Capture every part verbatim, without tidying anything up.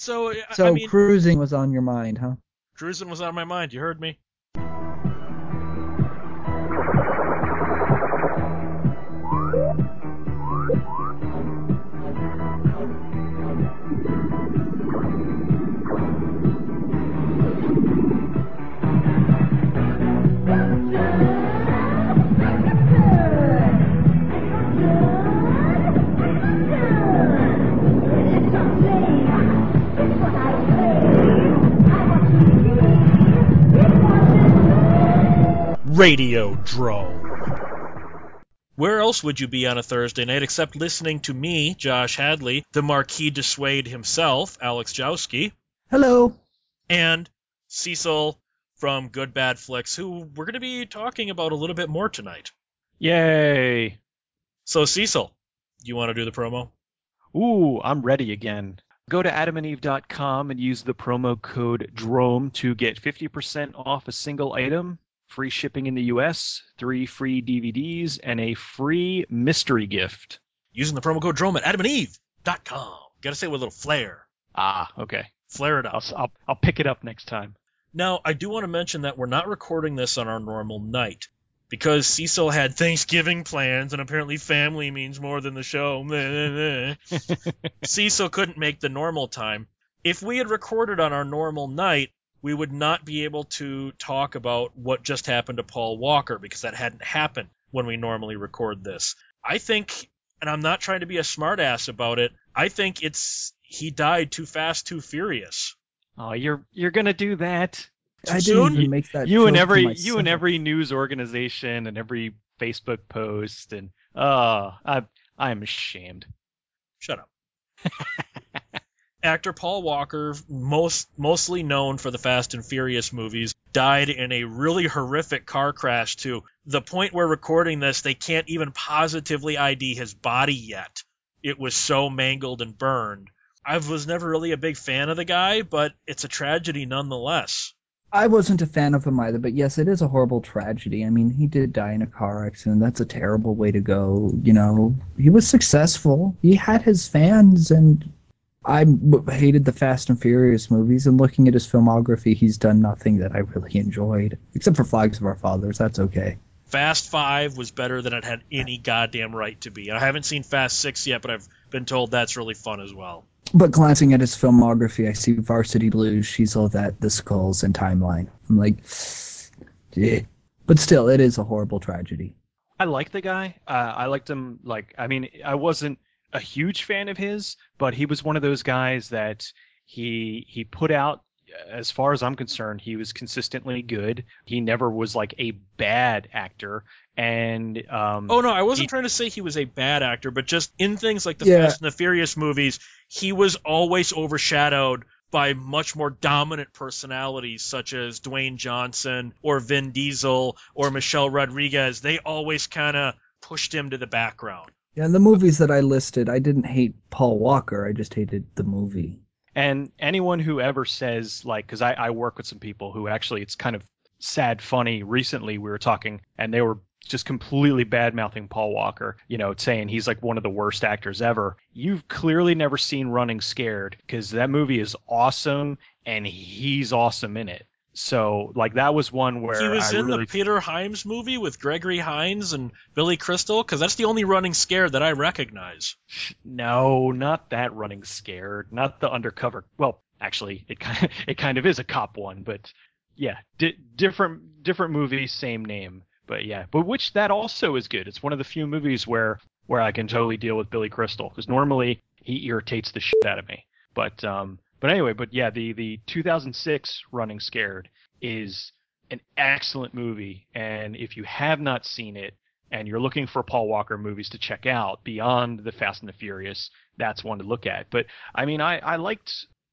So, so I mean, cruising was on your mind, huh? Cruising was on my mind. You heard me. Radio Drone. Where else would you be on a Thursday night except listening to me, Josh Hadley, the Marquis de Suede himself, Alex Jowski. Hello. And Cecil from Good Bad Flicks, who we're going to be talking about a little bit more tonight. Yay. So, Cecil, you want to do the promo? Ooh, I'm ready again. Go to adam and eve dot com and use the promo code DROME to get fifty percent off a single item. Free shipping in the U S, three free D V Ds, and a free mystery gift. Using the promo code DROME at adam and eve dot com. Got to say it with a little flair. Ah, okay. Flare it up. I'll, I'll, I'll pick it up next time. Now, I do want to mention that we're not recording this on our normal night because Cecil had Thanksgiving plans, and apparently family means more than the show. Cecil couldn't make the normal time. If we had recorded on our normal night, we would not be able to talk about what just happened to Paul Walker because that hadn't happened when we normally record this. I think, and I'm not trying to be a smartass about it, I think it's he died too fast, too furious. Oh, you're you're gonna do that? Too I soon? Didn't even make that. You and every you and every news organization and every Facebook post and oh, I I'm ashamed. Shut up. Actor Paul Walker, most mostly known for the Fast and Furious movies, died in a really horrific car crash to the point where recording this, they can't even positively I D his body yet. It was so mangled and burned. I was never really a big fan of the guy, but it's a tragedy nonetheless. I wasn't a fan of him either, but yes, it is a horrible tragedy. I mean, he did die in a car accident. That's a terrible way to go, you know. He was successful. He had his fans, and I hated the Fast and Furious movies, and looking at his filmography, he's done nothing that I really enjoyed. Except for Flags of Our Fathers, that's okay. Fast five was better than it had any goddamn right to be. I haven't seen Fast six yet, but I've been told that's really fun as well. But glancing at his filmography, I see Varsity Blues, She's All That, The Skulls, and Timeline. I'm like, eh. But still, it is a horrible tragedy. I like the guy. Uh, I liked him, like, I mean, I wasn't a huge fan of his, but he was one of those guys that he he put out, as far as I'm concerned, he was consistently good. He never was like a bad actor. And um, oh, no, I wasn't he, trying to say he was a bad actor, but just in things like the yeah. Fast and the Furious movies, he was always overshadowed by much more dominant personalities such as Dwayne Johnson or Vin Diesel or Michelle Rodriguez. They always kind of pushed him to the background. Yeah, and the movies that I listed, I didn't hate Paul Walker. I just hated the movie. And anyone who ever says, like, because I, I work with some people who actually, it's kind of sad, funny. Recently, we were talking, and they were just completely bad-mouthing Paul Walker, you know, saying he's, like, one of the worst actors ever. You've clearly never seen Running Scared, because that movie is awesome, and he's awesome in it. So, like, that was one where he was I in really... the Peter Hyams movie with Gregory Hines and Billy Crystal, because that's the only Running Scared that I recognize. No, not that Running Scared, not the undercover. Well, actually, it kind of, it kind of is a cop one, but yeah, di- different different movie, same name, but yeah, but which that also is good. It's one of the few movies where where I can totally deal with Billy Crystal, because normally he irritates the shit out of me, but um. But anyway, but yeah, the, the two thousand six Running Scared is an excellent movie. And if you have not seen it and you're looking for Paul Walker movies to check out beyond the Fast and the Furious, that's one to look at. But I mean, I, I liked,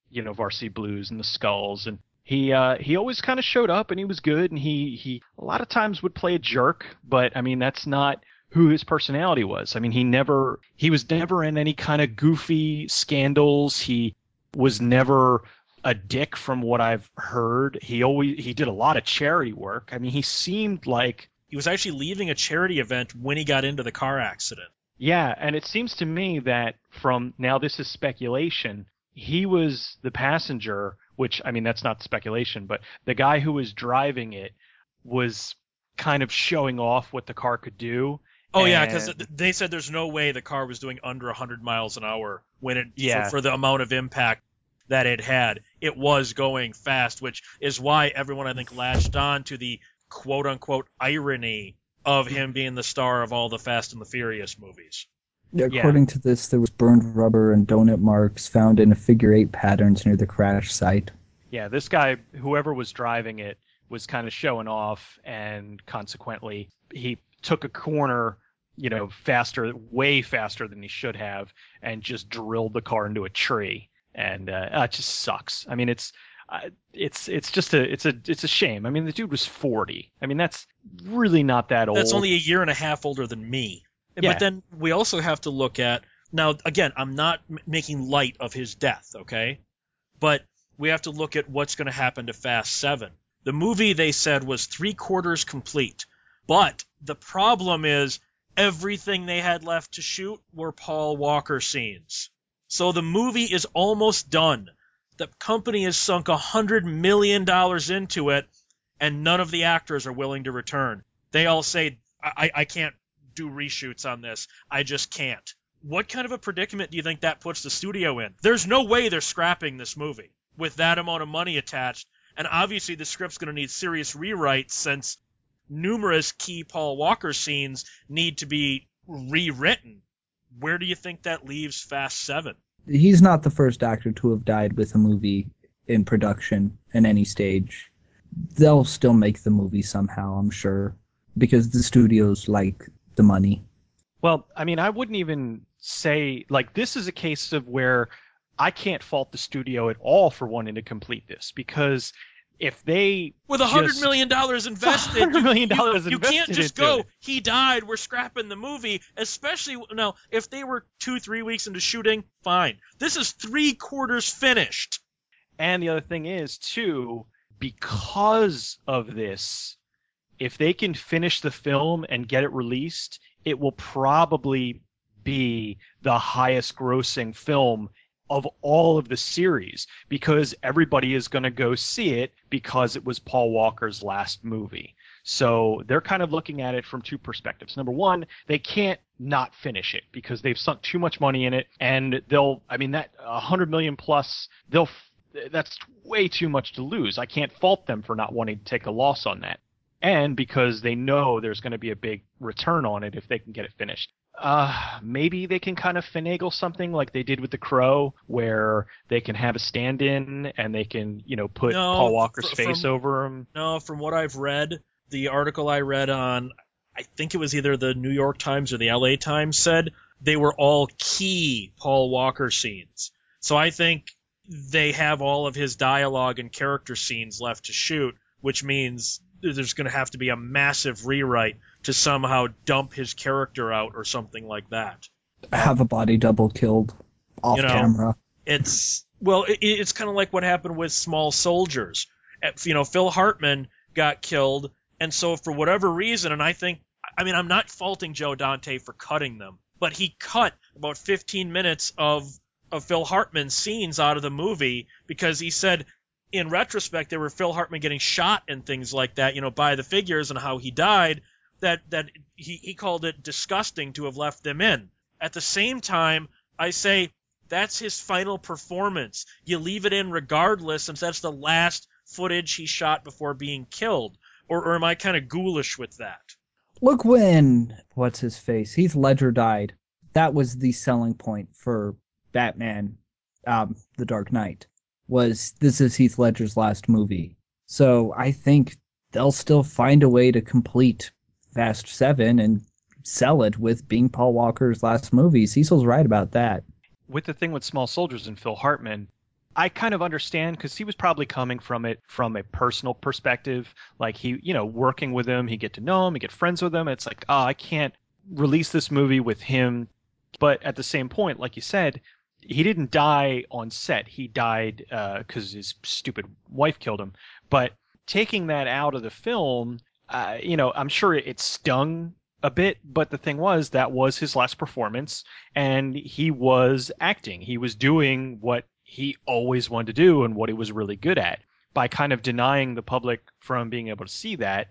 you know, Varsity Blues and The Skulls, and he uh, he always kind of showed up and he was good. And he, he a lot of times would play a jerk, but I mean, that's not who his personality was. I mean, he never he was never in any kind of goofy scandals. He was never a dick from what I've heard. He always he did a lot of charity work. I mean, he seemed like he was actually leaving a charity event when he got into the car accident. Yeah, and it seems to me that from now this is speculation, he was the passenger, which, I mean, that's not speculation, but the guy who was driving it was kind of showing off what the car could do. Oh, and... yeah, because they said there's no way the car was doing under one hundred miles an hour when it, yeah. for, for the amount of impact that it had. It was going fast, which is why everyone, I think, latched on to the quote-unquote irony of him being the star of all the Fast and the Furious movies. Yeah, according yeah. to this, there was burned rubber and donut marks found in a figure-eight patterns near the crash site. Yeah, this guy, whoever was driving it, was kind of showing off, and consequently, he took a corner, you know, faster, way faster than he should have, and just drilled the car into a tree. And uh, it just sucks. I mean, it's uh, it's it's just a it's a it's a shame. I mean, the dude was forty. I mean, that's really not that old. That's only a year and a half older than me. Yeah. But then we also have to look at, now, again, I'm not m- making light of his death, okay? But we have to look at what's going to happen to Fast Seven. The movie, they said, was three quarters complete. But the problem is everything they had left to shoot were Paul Walker scenes. So the movie is almost done. The company has sunk one hundred million dollars into it, and none of the actors are willing to return. They all say, I, I can't do reshoots on this. I just can't. What kind of a predicament do you think that puts the studio in? There's no way they're scrapping this movie with that amount of money attached, and obviously the script's going to need serious rewrites since numerous key Paul Walker scenes need to be rewritten. Where do you think that leaves Fast Seven? He's not the first actor to have died with a movie in production in any stage. They'll still make the movie somehow, I'm sure, because the studios like the money. Well, I mean, I wouldn't even say, like, this is a case of where I can't fault the studio at all for wanting to complete this, because if they with a hundred million dollars invested, one hundred million dollars you, you, invested, you can't just go, he died, we're scrapping the movie. Especially now, if they were two, three weeks into shooting, fine. This is three quarters finished. And the other thing is, too, because of this, if they can finish the film and get it released, it will probably be the highest grossing film of all of the series, because everybody is going to go see it because it was Paul Walker's last movie. So they're kind of looking at it from two perspectives. Number one, they can't not finish it because they've sunk too much money in it, and they'll, I mean, that one hundred million plus, they'll, that's way too much to lose. I can't fault them for not wanting to take a loss on that. And because they know there's going to be a big return on it if they can get it finished. Uh, maybe they can kind of finagle something like they did with The Crow, where they can have a stand-in and they can, you know, put no, Paul Walker's from, face over him. No, from what I've read, the article I read on, I think it was either the New York Times or the L A Times, said they were all key Paul Walker scenes. So I think they have all of his dialogue and character scenes left to shoot, which means there's going to have to be a massive rewrite to somehow dump his character out or something like that. Have a body double killed off you know, camera. It's, well, it, it's kind of like what happened with Small Soldiers. You know, Phil Hartman got killed, and so for whatever reason, and I think, I mean, I'm not faulting Joe Dante for cutting them, but he cut about fifteen minutes of, of Phil Hartman's scenes out of the movie because he said, in retrospect, there were Phil Hartman getting shot and things like that, you know, by the figures and how he died, that, that he, he called it disgusting to have left them in. At the same time, I say that's his final performance. You leave it in regardless, since that's the last footage he shot before being killed. Or, or am I kind of ghoulish with that? Look when, what's his face, Heath Ledger died. That was the selling point for Batman, um, The Dark Knight. Was this is Heath Ledger's last movie. So I think they'll still find a way to complete Fast Seven and sell it with being Paul Walker's last movie. Cecil's right about that. With the thing with Small Soldiers and Phil Hartman, I kind of understand because he was probably coming from it from a personal perspective. Like he, you know, working with him, he get to know him, he get friends with him. It's like, oh, I can't release this movie with him. But at the same point, like you said, he didn't die on set. He died because uh, his stupid wife killed him. But taking that out of the film, uh, you know, I'm sure it stung a bit. But the thing was, that was his last performance, and he was acting. He was doing what he always wanted to do and what he was really good at. By kind of denying the public from being able to see that,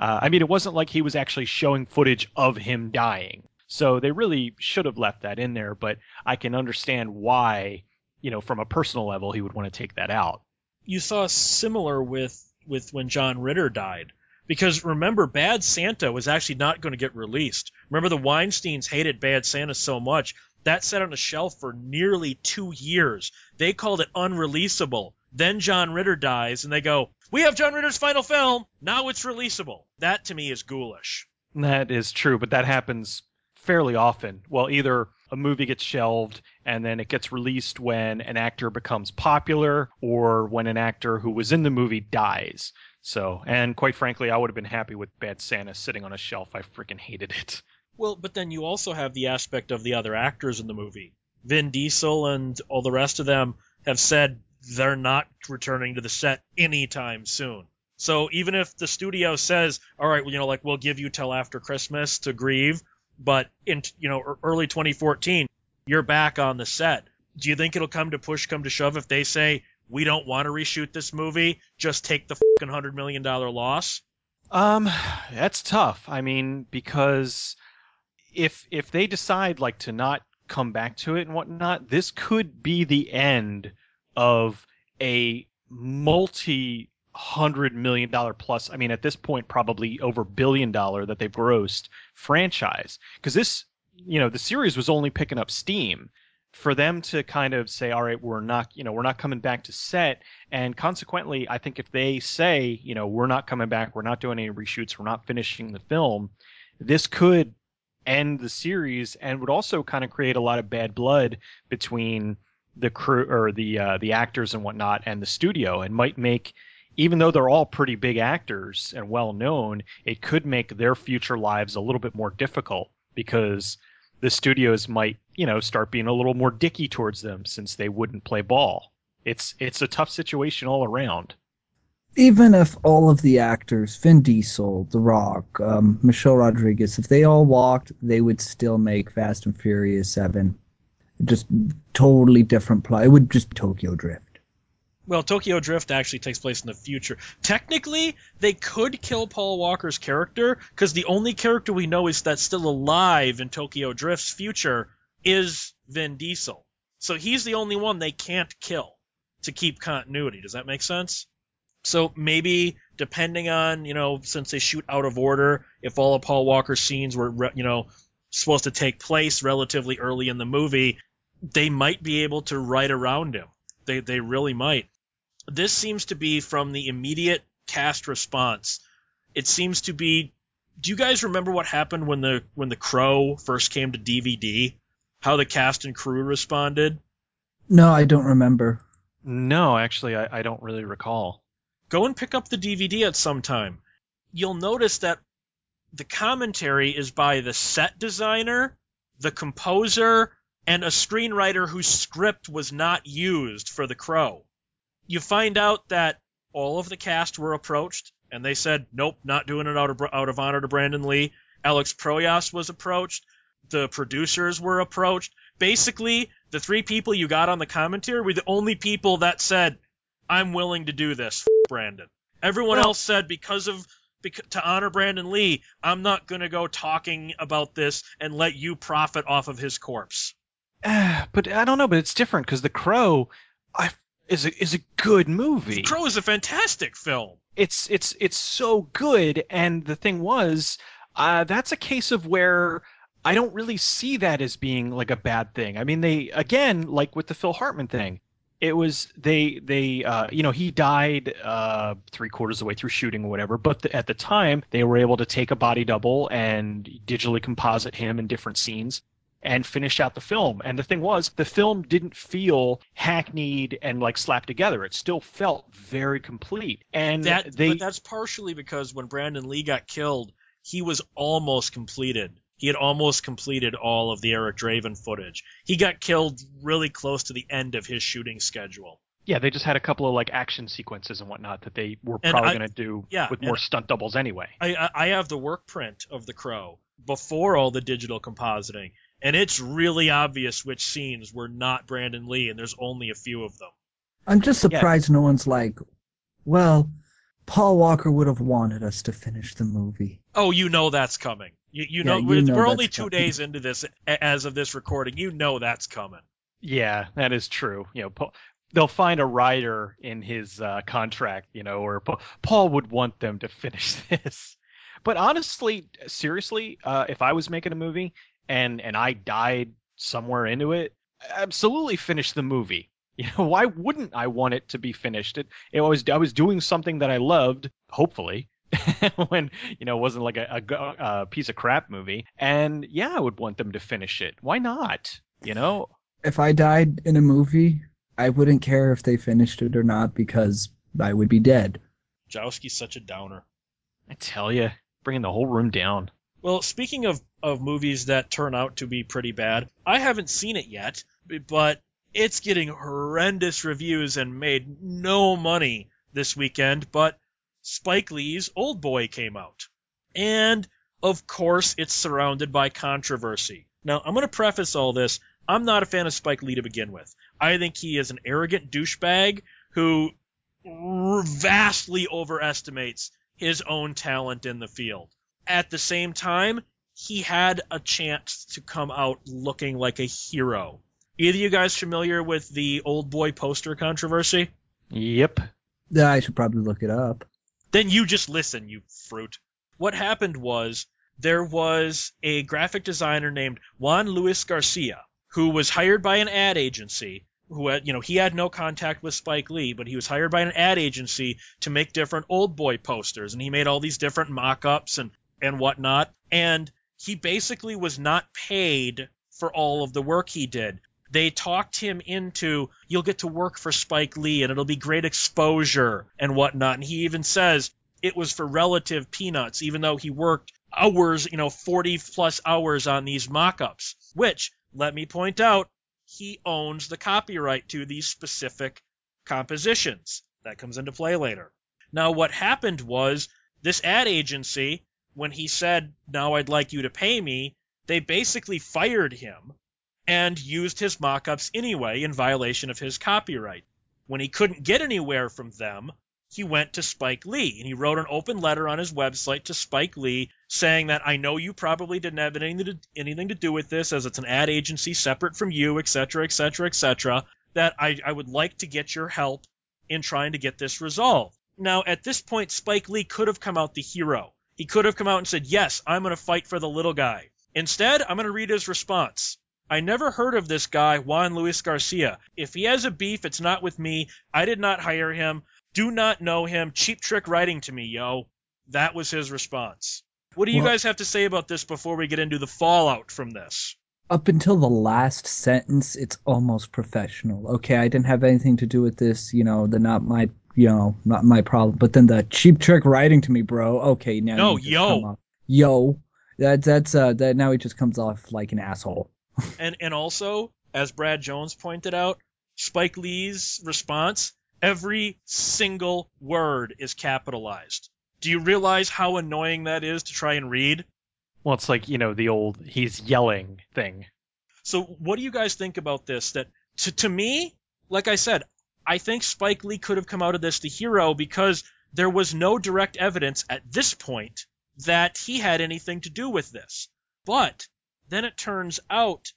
uh, I mean, it wasn't like he was actually showing footage of him dying. So they really should have left that in there, but I can understand why, you know, from a personal level, he would want to take that out. You saw similar with, with when John Ritter died, because remember, Bad Santa was actually not going to get released. Remember, the Weinsteins hated Bad Santa so much, that sat on a shelf for nearly two years. They called it unreleasable. Then John Ritter dies, and they go, we have John Ritter's final film, now it's releasable. That, to me, is ghoulish. That is true, but that happens fairly often. Well, either a movie gets shelved and then it gets released when an actor becomes popular or when an actor who was in the movie dies. So, and quite frankly, I would have been happy with Bad Santa sitting on a shelf. I freaking hated it. Well, but then you also have the aspect of the other actors in the movie. Vin Diesel and all the rest of them have said they're not returning to the set anytime soon. So even if the studio says, all right, well, you know, like, we'll give you till after Christmas to grieve, but in, you know, early twenty fourteen, you're back on the set. Do you think it'll come to push, come to shove if they say, we don't want to reshoot this movie, just take the fucking one hundred million dollars loss? Um, that's tough. I mean, because if if they decide, like, to not come back to it and whatnot, this could be the end of a multi hundred million dollar plus, I mean, at this point, probably over billion dollar that they've grossed franchise. Because this, you know, the series was only picking up steam. For them to kind of say, all right, we're not, you know, we're not coming back to set. And consequently, I think if they say, you know, we're not coming back, we're not doing any reshoots, we're not finishing the film, this could end the series and would also kind of create a lot of bad blood between the crew or the uh, the actors and whatnot and the studio, and might make, even though they're all pretty big actors and well known, it could make their future lives a little bit more difficult because the studios might, you know, start being a little more dicky towards them since they wouldn't play ball. It's it's a tough situation all around. Even if all of the actors, Vin Diesel, The Rock, um, Michelle Rodriguez, if they all walked, they would still make Fast and Furious Seven. Just totally different plot. It would just be Tokyo Drift. Well, Tokyo Drift actually takes place in the future. Technically, they could kill Paul Walker's character, because the only character we know is that's still alive in Tokyo Drift's future is Vin Diesel. So he's the only one they can't kill to keep continuity. Does that make sense? So maybe, depending on, you know, since they shoot out of order, if all of Paul Walker's scenes were, you know, supposed to take place relatively early in the movie, they might be able to write around him. They they really might. This seems to be from the immediate cast response. It seems to be, do you guys remember what happened when the when the Crow first came to D V D? How the cast and crew responded? No, I don't remember. No, actually, I, I don't really recall. Go and pick up the D V D at some time. You'll notice that the commentary is by the set designer, the composer, and a screenwriter whose script was not used for The Crow. You find out that all of the cast were approached, and they said, nope, not doing it out of, out of honor to Brandon Lee. Alex Proyas was approached. The producers were approached. Basically, the three people you got on the commentary were the only people that said, I'm willing to do this, f- Brandon. Everyone well, else said, because of... Because, to honor Brandon Lee, I'm not going to go talking about this and let you profit off of his corpse. But I don't know, but it's different because The Crow I, is a, is a good movie. The Crow is a fantastic film. It's it's it's so good, and the thing was, uh, that's a case of where I don't really see that as being like a bad thing. I mean, they again, like with the Phil Hartman thing, it was they they uh, you know, he died uh, three quarters of the way through shooting or whatever. But the, at the time, they were able to take a body double and digitally composite him in different scenes and finish out the film. And the thing was, the film didn't feel hackneyed and like slapped together. It still felt very complete. And that, they, but that's partially because when Brandon Lee got killed, he was almost completed. He had almost completed all of the Eric Draven footage. He got killed really close to the end of his shooting schedule. Yeah, they just had a couple of like action sequences and whatnot that they were and probably going to do yeah, with more stunt doubles anyway. I, I have the work print of The Crow before all the digital compositing. And it's really obvious which scenes were not Brandon Lee, and there's only a few of them. I'm just surprised yeah. no one's like, well, Paul Walker would have wanted us to finish the movie. Oh, you know that's coming. You, you, yeah, know, you know we're only two coming. days into this as of this recording. You know that's coming. Yeah, that is true. You know, Paul, they'll find a rider in his uh, contract, you know, or Paul, Paul would want them to finish this. But honestly, seriously, uh, if I was making a movie and and I died somewhere into it, absolutely finish the movie. You know, why wouldn't I want it to be finished? It, it was I was doing something that I loved, hopefully, when, you know, it wasn't like a, a, a piece of crap movie. And yeah, I would want them to finish it. Why not? You know, if I died in a movie, I wouldn't care if they finished it or not because I would be dead. Jowski's such a downer. I tell you, bringing the whole room down. Well, speaking of, of movies that turn out to be pretty bad, I haven't seen it yet, but it's getting horrendous reviews and made no money this weekend, but Spike Lee's Old Boy came out. And, of course, it's surrounded by controversy. Now, I'm going to preface all this. I'm not a fan of Spike Lee to begin with. I think he is an arrogant douchebag who vastly overestimates his own talent in the field. At the same time, he had a chance to come out looking like a hero. Either you guys familiar with the Old Boy poster controversy? Yep. Yeah, I should probably look it up. Then you just listen, you fruit. What happened was there was a graphic designer named Juan Luis Garcia who was hired by an ad agency. Who had, you know, he had no contact with Spike Lee, but he was hired by an ad agency to make different Old Boy posters, and he made all these different mock-ups and, and whatnot, and he basically was not paid for all of the work he did. They talked him into, you'll get to work for Spike Lee, and it'll be great exposure and whatnot, and he even says it was for relative peanuts, even though he worked hours, you know, forty-plus hours on these mock-ups, which, let me point out, he owns the copyright to these specific compositions. That comes into play later. Now, what happened was this ad agency, when he said, now I'd like you to pay me, they basically fired him and used his mock-ups anyway in violation of his copyright. When he couldn't get anywhere from them, he went to Spike Lee, and he wrote an open letter on his website to Spike Lee saying that, I know you probably didn't have anything to, anything to do with this, as it's an ad agency separate from you, et cetera, et cetera, et cetera, that I, I would like to get your help in trying to get this resolved. Now, at this point, Spike Lee could have come out the hero. He could have come out and said, yes, I'm going to fight for the little guy. Instead, I'm going to read his response. I never heard of this guy, Juan Luis Garcia. If he has a beef, it's not with me. I did not hire him. Do not know him. Cheap trick writing to me, yo. That was his response. What do you well, guys have to say about this before we get into the fallout from this? Up until the last sentence, it's almost professional. Okay, I didn't have anything to do with this. You know, they're not my, you know, not my problem. But then the cheap trick writing to me, bro. Okay, now no, yo, yo, that that's uh, that now he just comes off like an asshole. And and also, as Brad Jones pointed out, Spike Lee's response, every single word is capitalized. Do you realize how annoying that is to try and read? Well, it's like, you know, the old he's yelling thing. So what do you guys think about this? That to, to me, like I said, I think Spike Lee could have come out of this the hero because there was no direct evidence at this point that he had anything to do with this. But then it turns out,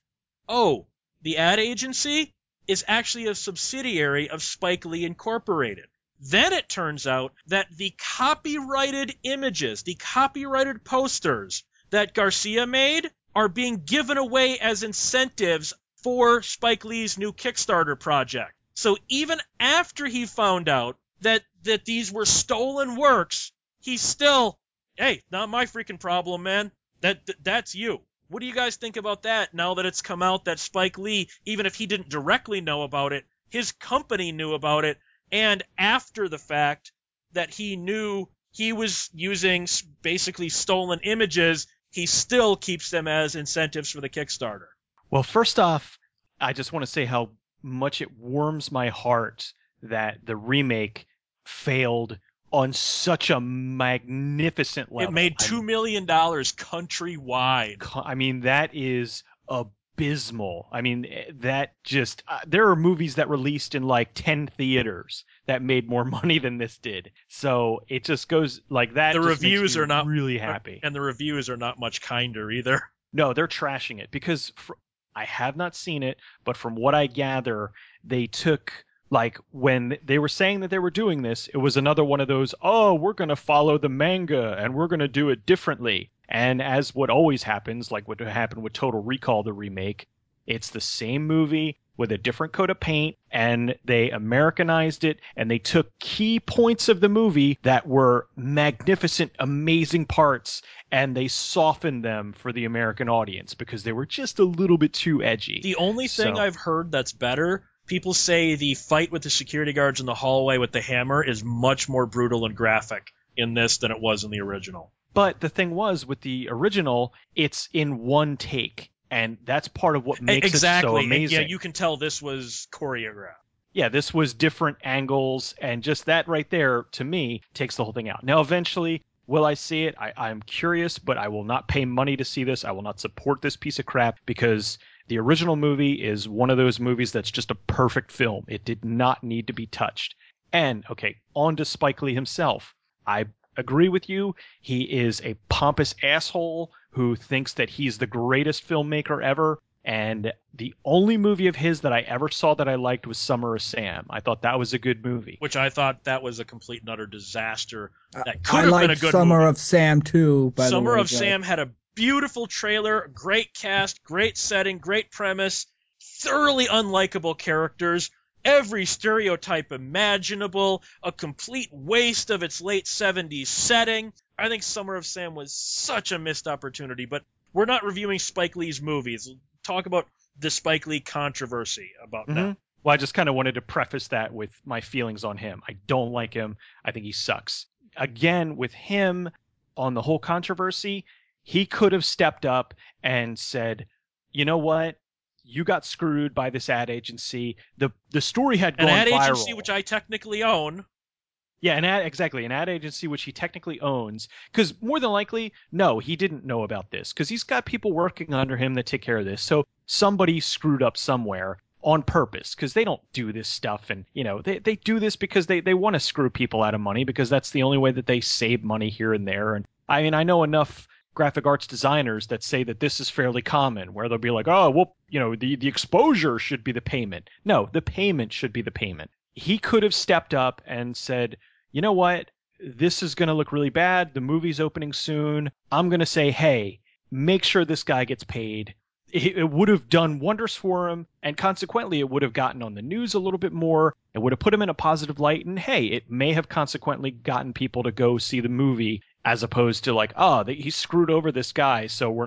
oh, the ad agency is actually a subsidiary of Spike Lee Incorporated. Then it turns out that the copyrighted images, the copyrighted posters that Garcia made are being given away as incentives for Spike Lee's new Kickstarter project. So even after he found out that, that these were stolen works, he still, hey, not my freaking problem, man. That, that that's you. What do you guys think about that now that it's come out that Spike Lee, even if he didn't directly know about it, his company knew about it, and after the fact that he knew he was using basically stolen images, he still keeps them as incentives for the Kickstarter? Well, first off, I just want to say how much it warms my heart that the remake failed on such a magnificent level. It made two million dollars countrywide. I mean, that is abysmal. I mean, that just uh, there are movies that released in like ten theaters that made more money than this did. So it just goes like that. The reviews are not really happy, and the reviews are not much kinder either. No, they're trashing it because fr- I have not seen it, but from what I gather, they took. Like, when they were saying that they were doing this, it was another one of those, oh, we're going to follow the manga and we're going to do it differently. And as what always happens, like what happened with Total Recall, the remake, it's the same movie with a different coat of paint, and they Americanized it, and they took key points of the movie that were magnificent, amazing parts, and they softened them for the American audience because they were just a little bit too edgy. The only thing so. I've heard that's better... People say the fight with the security guards in the hallway with the hammer is much more brutal and graphic in this than it was in the original. But the thing was, with the original, it's in one take, and that's part of what makes exactly. it so amazing. And yeah, you can tell this was choreographed. Yeah, this was different angles, and just that right there, to me, takes the whole thing out. Now, eventually, will I see it? I, I'm curious, but I will not pay money to see this. I will not support this piece of crap, because... The original movie is one of those movies that's just a perfect film. It did not need to be touched. And, okay, on to Spike Lee himself. I agree with you. He is a pompous asshole who thinks that he's the greatest filmmaker ever. And the only movie of his that I ever saw that I liked was Summer of Sam. I thought that was a good movie. Which I thought that was a complete and utter disaster. That could I have been a good Summer movie. Of Sam, too, by Summer the way. Summer of guys. Sam had a... Beautiful trailer, great cast, great setting, great premise, thoroughly unlikable characters, every stereotype imaginable, a complete waste of its late seventies setting. I think Summer of Sam was such a missed opportunity, but we're not reviewing Spike Lee's movies. We'll talk about the Spike Lee controversy about mm-hmm. that. Well, I just kind of wanted to preface that with my feelings on him. I don't like him. I think he sucks. Again, with him on the whole controversy, he could have stepped up and said, you know what? You got screwed by this ad agency. The the story had gone viral. An ad agency which I technically own. Yeah, an ad, exactly. An ad agency which he technically owns. Because more than likely, no, he didn't know about this. Because he's got people working under him that take care of this. So somebody screwed up somewhere on purpose. Because they don't do this stuff. And, you know, they, they do this because they, they want to screw people out of money. Because that's the only way that they save money here and there. And I mean, I know enough... graphic arts designers that say that this is fairly common, where they'll be like, oh, well, you know, the, the exposure should be the payment. No, the payment should be the payment. He could have stepped up and said, you know what? This is going to look really bad. The movie's opening soon. I'm going to say, hey, make sure this guy gets paid. It, it would have done wonders for him. And consequently, it would have gotten on the news a little bit more. It would have put him in a positive light. And hey, it may have consequently gotten people to go see the movie, as opposed to like, oh, they, he screwed over this guy, so we're.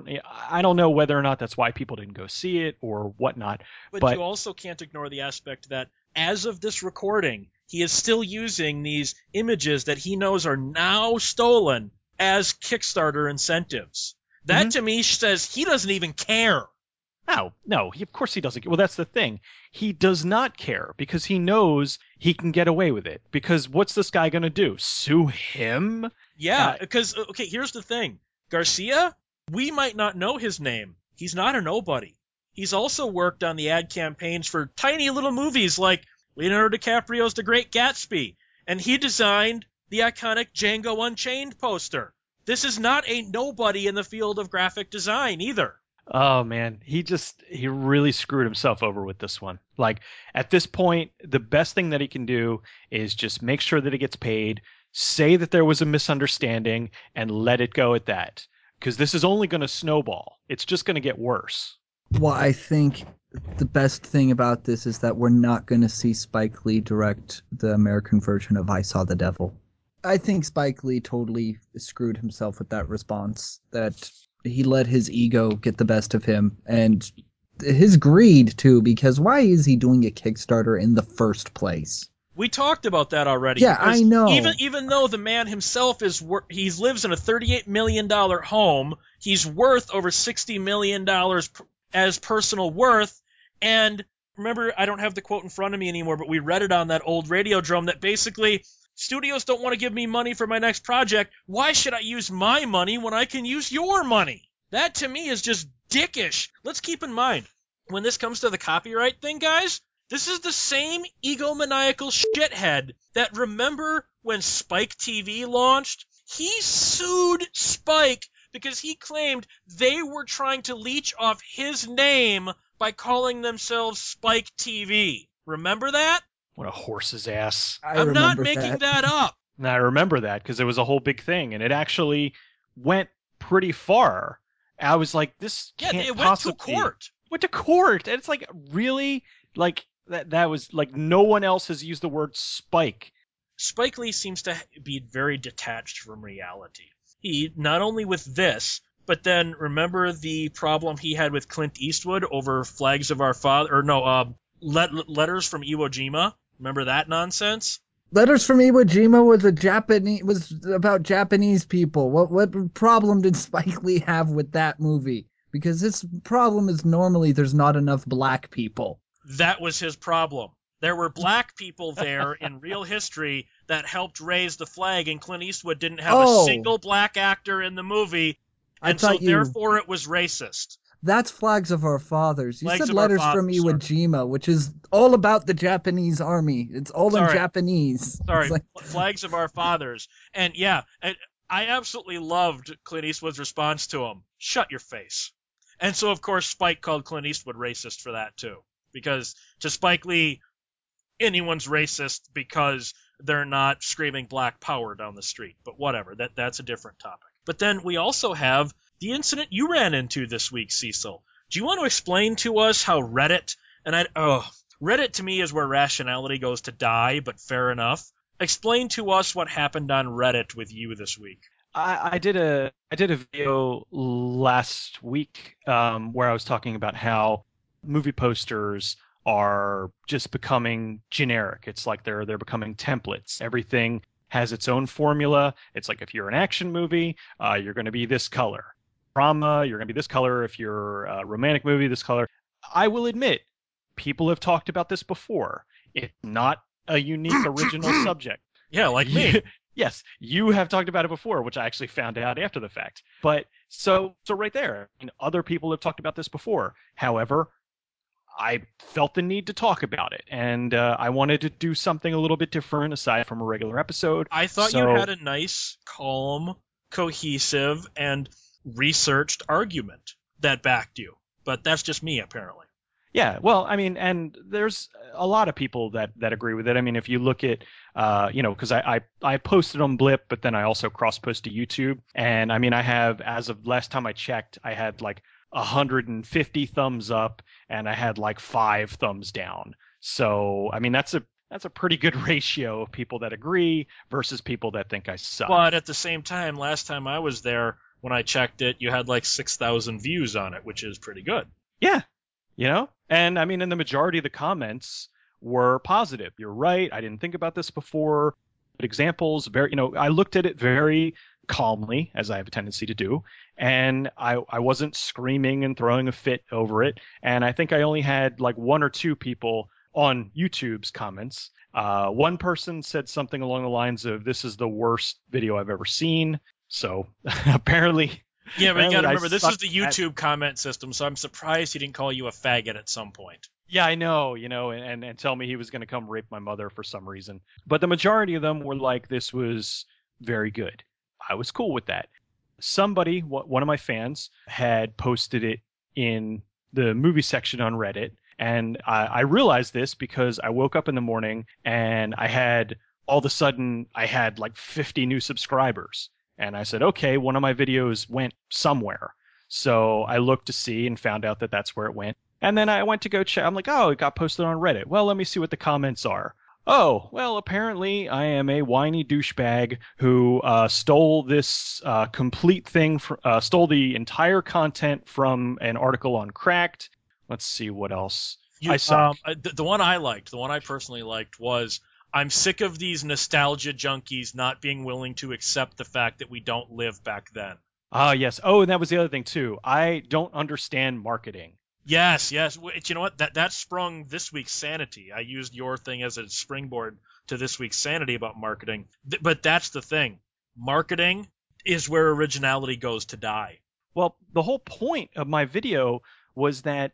I don't know whether or not that's why people didn't go see it or whatnot. But, but you also can't ignore the aspect that, as of this recording, he is still using these images that he knows are now stolen as Kickstarter incentives. That, mm-hmm. to me, says he doesn't even care. Oh, no, he, of course he doesn't. Well, that's the thing. He does not care because he knows he can get away with it. Because what's this guy going to do? Sue him? Yeah, because, uh, okay, here's the thing. Garcia, we might not know his name. He's not a nobody. He's also worked on the ad campaigns for tiny little movies like Leonardo DiCaprio's The Great Gatsby. And he designed the iconic Django Unchained poster. This is not a nobody in the field of graphic design either. Oh, man, he just he really screwed himself over with this one. Like, at this point, the best thing that he can do is just make sure that he gets paid, say that there was a misunderstanding, and let it go at that. Because this is only going to snowball. It's just going to get worse. Well, I think the best thing about this is that we're not going to see Spike Lee direct the American version of I Saw the Devil. I think Spike Lee totally screwed himself with that response, that he let his ego get the best of him, and his greed, too, because why is he doing a Kickstarter in the first place? We talked about that already. Yeah, I know. Even even though the man himself is wor- he lives in a thirty-eight million dollars home, he's worth over sixty million dollars as personal worth, and remember, I don't have the quote in front of me anymore, but we read it on that old radio drum that basically... Studios don't want to give me money for my next project. Why should I use my money when I can use your money? That to me is just dickish. Let's keep in mind, when this comes to the copyright thing, guys, this is the same egomaniacal shithead that, remember when Spike T V launched? He sued Spike because he claimed they were trying to leech off his name by calling themselves Spike T V. Remember that? What a horse's ass. I I'm not making that, that up. And I remember that because it was a whole big thing, and it actually went pretty far. I was like, this can't yeah, it went possibly... to court. Went to court. And it's like, really? Like, that that was like, no one else has used the word Spike. Spike Lee seems to be very detached from reality. He, not only with this, but then remember the problem he had with Clint Eastwood over Flags of Our Father, or no, uh, Let- Letters from Iwo Jima? Remember that nonsense? Letters from Iwo Jima was a Japanese was about Japanese people. What what problem did Spike Lee have with that movie? Because his problem is normally there's not enough black people. That was his problem. There were black people there in real history that helped raise the flag, and Clint Eastwood didn't have oh. a single black actor in the movie, and so you... therefore it was racist. That's Flags of Our Fathers. You Flags said Letters Fathers, from Iwo Jima, sorry. Which is all about the Japanese army. It's all sorry. in Japanese. Sorry, like... Flags of Our Fathers. And yeah, I absolutely loved Clint Eastwood's response to him. Shut your face. And so, of course, Spike called Clint Eastwood racist for that, too. Because to Spike Lee, anyone's racist because they're not screaming black power down the street. But whatever, that that's a different topic. But then we also have... the incident you ran into this week, Cecil. Do you want to explain to us how Reddit, and I, oh, Reddit to me is where rationality goes to die, but fair enough. Explain to us what happened on Reddit with you this week. I, I did a I did a video last week um, where I was talking about how movie posters are just becoming generic. It's like they're they're becoming templates. Everything has its own formula. It's like if you're an action movie, uh, you're going to be this color. Drama, you're going to be this color. If you're a romantic movie, this color. I will admit, people have talked about this before. It's not a unique original subject. Yeah, like me. Yes, you have talked about it before, which I actually found out after the fact. But so, so right there, and other people have talked about this before. However, I felt the need to talk about it, and uh, I wanted to do something a little bit different aside from a regular episode. I thought so... you had a nice, calm, cohesive, and researched argument that backed you, but that's just me apparently. Yeah, well, I mean, and there's a lot of people that that agree with it. I mean, if you look at uh you know, because I, I I posted on Blip, but then I also cross post to YouTube, and I mean, I have, as of last time I checked, I had like one hundred fifty thumbs up and I had like five thumbs down. So I mean, that's a That's a pretty good ratio of people that agree versus people that think I suck. But at the same time, last time I was there, when I checked it, you had like six thousand views on it, which is pretty good. Yeah. You know? And I mean, in the majority of the comments were positive. You're right. I didn't think about this before. But examples, very, you know, I looked at it very calmly, as I have a tendency to do. And I, I wasn't screaming and throwing a fit over it. And I think I only had like one or two people on YouTube's comments. Uh, one person said something along the lines of, this is the worst video I've ever seen. So apparently... Yeah, but apparently you got to remember, this is the YouTube at... comment system, so I'm surprised he didn't call you a faggot at some point. Yeah, I know, you know, and, and, and tell me he was going to come rape my mother for some reason. But the majority of them were like, this was very good. I was cool with that. Somebody, one of my fans, had posted it in the movie section on Reddit. And I, I realized this because I woke up in the morning and I had, all of a sudden, I had like fifty new subscribers. And I said, okay, one of my videos went somewhere. So I looked to see and found out that that's where it went. And then I went to go check. I'm like, oh, it got posted on Reddit. Well, let me see what the comments are. Oh, well, apparently I am a whiny douchebag who uh, stole this uh, complete thing, fr- uh, stole the entire content from an article on Cracked. Let's see what else you, I saw. Um, the, the one I liked, the one I personally liked was, I'm sick of these nostalgia junkies not being willing to accept the fact that we don't live back then. Ah, uh, yes. Oh, and that was the other thing, too. I don't understand marketing. Yes, yes. You know what? That that sprung this week's Sanity. I used your thing as a springboard to this week's Sanity about marketing. But that's the thing. Marketing is where originality goes to die. Well, the whole point of my video was that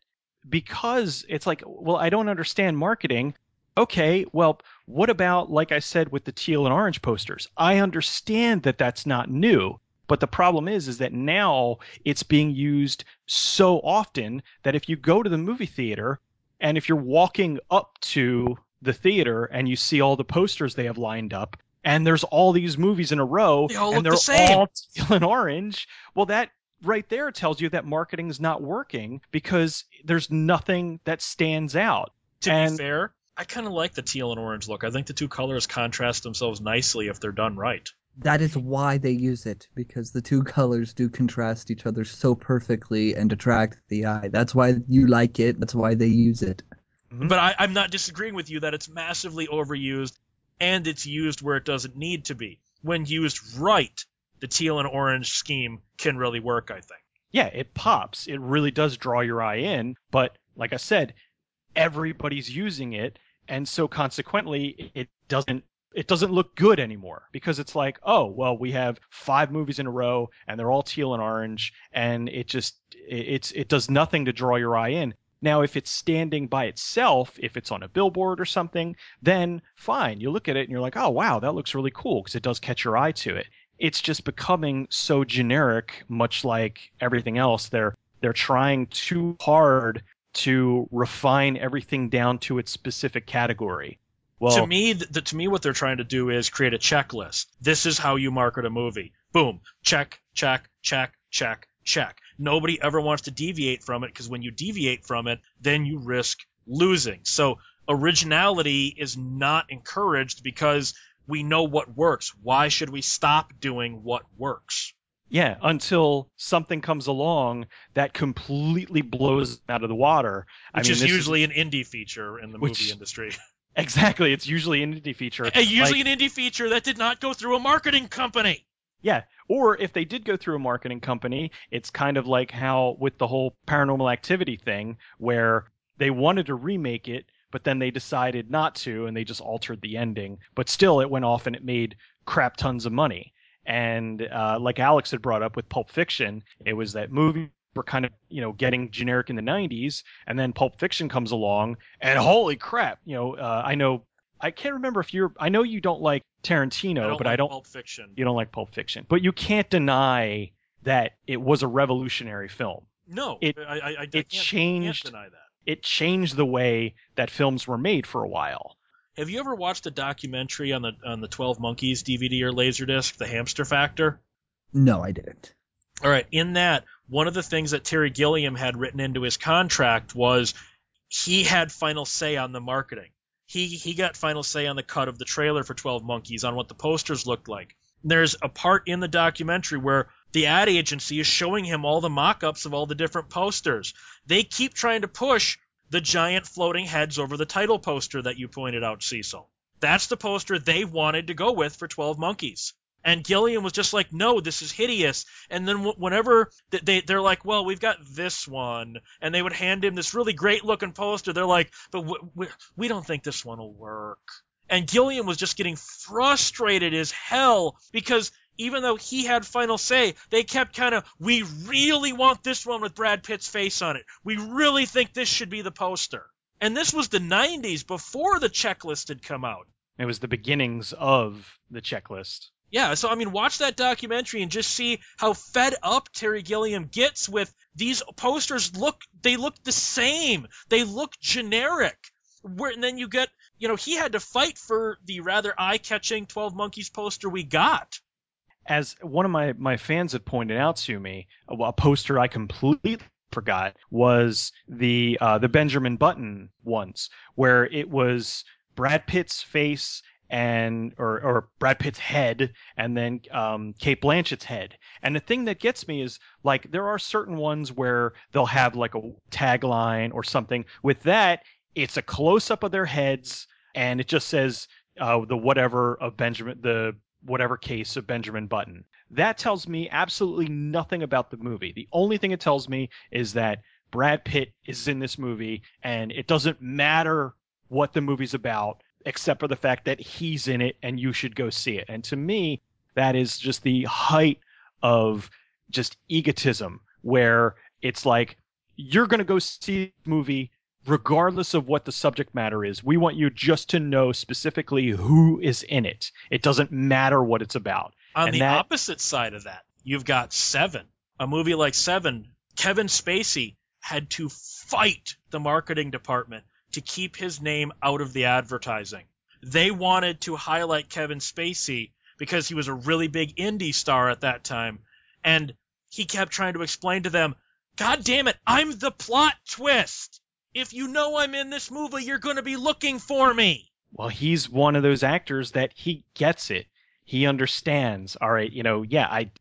because it's like, well, I don't understand marketing. Okay, well, what about, like I said, with the teal and orange posters? I understand that that's not new. But the problem is, is that now it's being used so often that if you go to the movie theater and if you're walking up to the theater and you see all the posters they have lined up and there's all these movies in a row they all and they're the all teal and orange, well, that right there tells you that marketing is not working because there's nothing that stands out. To and, be fair, I kind of like the teal and orange look. I think the two colors contrast themselves nicely if they're done right. That is why they use it, because the two colors do contrast each other so perfectly and attract the eye. That's why you like it. That's why they use it. But I, I'm not disagreeing with you that it's massively overused, and it's used where it doesn't need to be. When used right, the teal and orange scheme can really work, I think. Yeah, it pops. It really does draw your eye in. But like I said, everybody's using it, and so consequently, it doesn't It doesn't look good anymore because it's like, oh, well, we have five movies in a row and they're all teal and orange, and it just it's it does nothing to draw your eye in. Now, if it's standing by itself, if it's on a billboard or something, then fine. You look at it and you're like, oh, wow, that looks really cool because it does catch your eye to it. It's just becoming so generic, much like everything else. They're they're trying too hard to refine everything down to its specific category. Well, to me, the, to me, what they're trying to do is create a checklist. This is how you market a movie. Boom. Check, check, check, check, check. Nobody ever wants to deviate from it because when you deviate from it, then you risk losing. So originality is not encouraged because we know what works. Why should we stop doing what works? Yeah, until something comes along that completely blows out of the water. Which I mean, is usually is, an indie feature in the which, movie industry. Exactly. It's usually an indie feature. A, usually like, an indie feature that did not go through a marketing company. Yeah. Or if they did go through a marketing company, it's kind of like how with the whole Paranormal Activity thing where they wanted to remake it, but then they decided not to and they just altered the ending. But still, it went off and it made crap tons of money. And uh, like Alex had brought up with Pulp Fiction, it was that movie. We're kind of, you know, getting generic in the nineties, and then Pulp Fiction comes along, and holy crap, you know, uh, I know, I can't remember if you're, I know you don't like Tarantino, I don't but like I don't, Pulp Fiction. You don't like Pulp Fiction, but you can't deny that it was a revolutionary film. No, it, I, I, I it can't, changed, can't deny that. It changed the way that films were made for a while. Have you ever watched a documentary on the on the twelve Monkeys D V D or Laserdisc, The Hamster Factor? No, I didn't. All right, in that, one of the things that Terry Gilliam had written into his contract was he had final say on the marketing. He he got final say on the cut of the trailer for twelve Monkeys, on what the posters looked like. There's a part in the documentary where the ad agency is showing him all the mock-ups of all the different posters. They keep trying to push the giant floating heads over the title poster that you pointed out, Cecil. That's the poster they wanted to go with for twelve Monkeys. And Gilliam was just like, no, this is hideous. And then w- whenever they, they're like, well, we've got this one. And they would hand him this really great-looking poster. They're like, but w- w- we don't think this one will work. And Gilliam was just getting frustrated as hell because even though he had final say, they kept kind of, we really want this one with Brad Pitt's face on it. We really think this should be the poster. And this was the nineties, before the checklist had come out. It was the beginnings of the checklist. Yeah, so, I mean, watch that documentary and just see how fed up Terry Gilliam gets with these posters. Look, they look the same. They look generic. Where, and then you get, you know, he had to fight for the rather eye-catching twelve Monkeys poster we got. As one of my, my fans had pointed out to me, a, a poster I completely forgot was the uh, the Benjamin Button ones, where it was Brad Pitt's face and or, or Brad Pitt's head, and then um, Cate Blanchett's head. And the thing that gets me is, like, there are certain ones where they'll have, like, a tagline or something. With that, it's a close-up of their heads, and it just says uh, the whatever of Benjamin, the whatever case of Benjamin Button. That tells me absolutely nothing about the movie. The only thing it tells me is that Brad Pitt is in this movie, and it doesn't matter what the movie's about, except for the fact that he's in it and you should go see it. And to me, that is just the height of just egotism where it's like, you're going to go see the movie regardless of what the subject matter is. We want you just to know specifically who is in it. It doesn't matter what it's about. On and the that, opposite side of that, you've got Seven. A movie like Seven, Kevin Spacey had to fight the marketing department to keep his name out of the advertising. They wanted to highlight Kevin Spacey because he was a really big indie star at that time. And he kept trying to explain to them, God damn it, I'm the plot twist. If you know I'm in this movie, you're going to be looking for me. Well, he's one of those actors that he gets it. He understands. All right, you know, yeah, I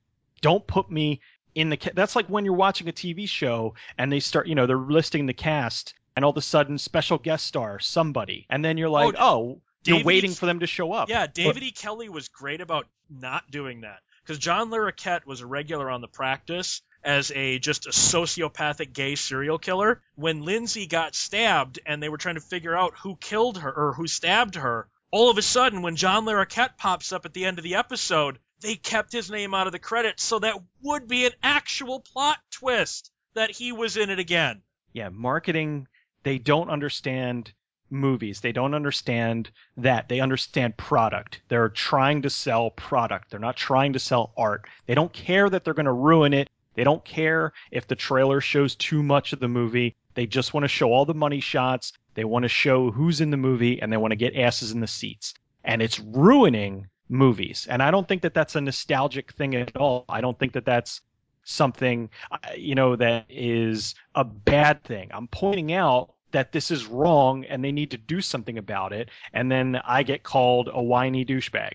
don't put me in the... Ca- That's like when you're watching a T V show and they start, you know, they're listing the cast and all of a sudden special guest star, somebody. And then you're like, oh, oh David, you're waiting for them to show up. Yeah, David but, E. Kelly was great about not doing that. Because John Le Roquette was a regular on The Practice as a just a sociopathic gay serial killer. When Lindsay got stabbed and they were trying to figure out who killed her or who stabbed her, all of a sudden when John Le Roquette pops up at the end of the episode, they kept his name out of the credits, so that would be an actual plot twist that he was in it again. Yeah, marketing, they don't understand movies. They don't understand that. They understand product. They're trying to sell product. They're not trying to sell art. They don't care that they're going to ruin it. They don't care if the trailer shows too much of the movie. They just want to show all the money shots. They want to show who's in the movie, and they want to get asses in the seats. And it's ruining movies. And I don't think that that's a nostalgic thing at all. I don't think that that's something, you know, that is a bad thing. I'm pointing out that this is wrong and they need to do something about it. And then I get called a whiny douchebag.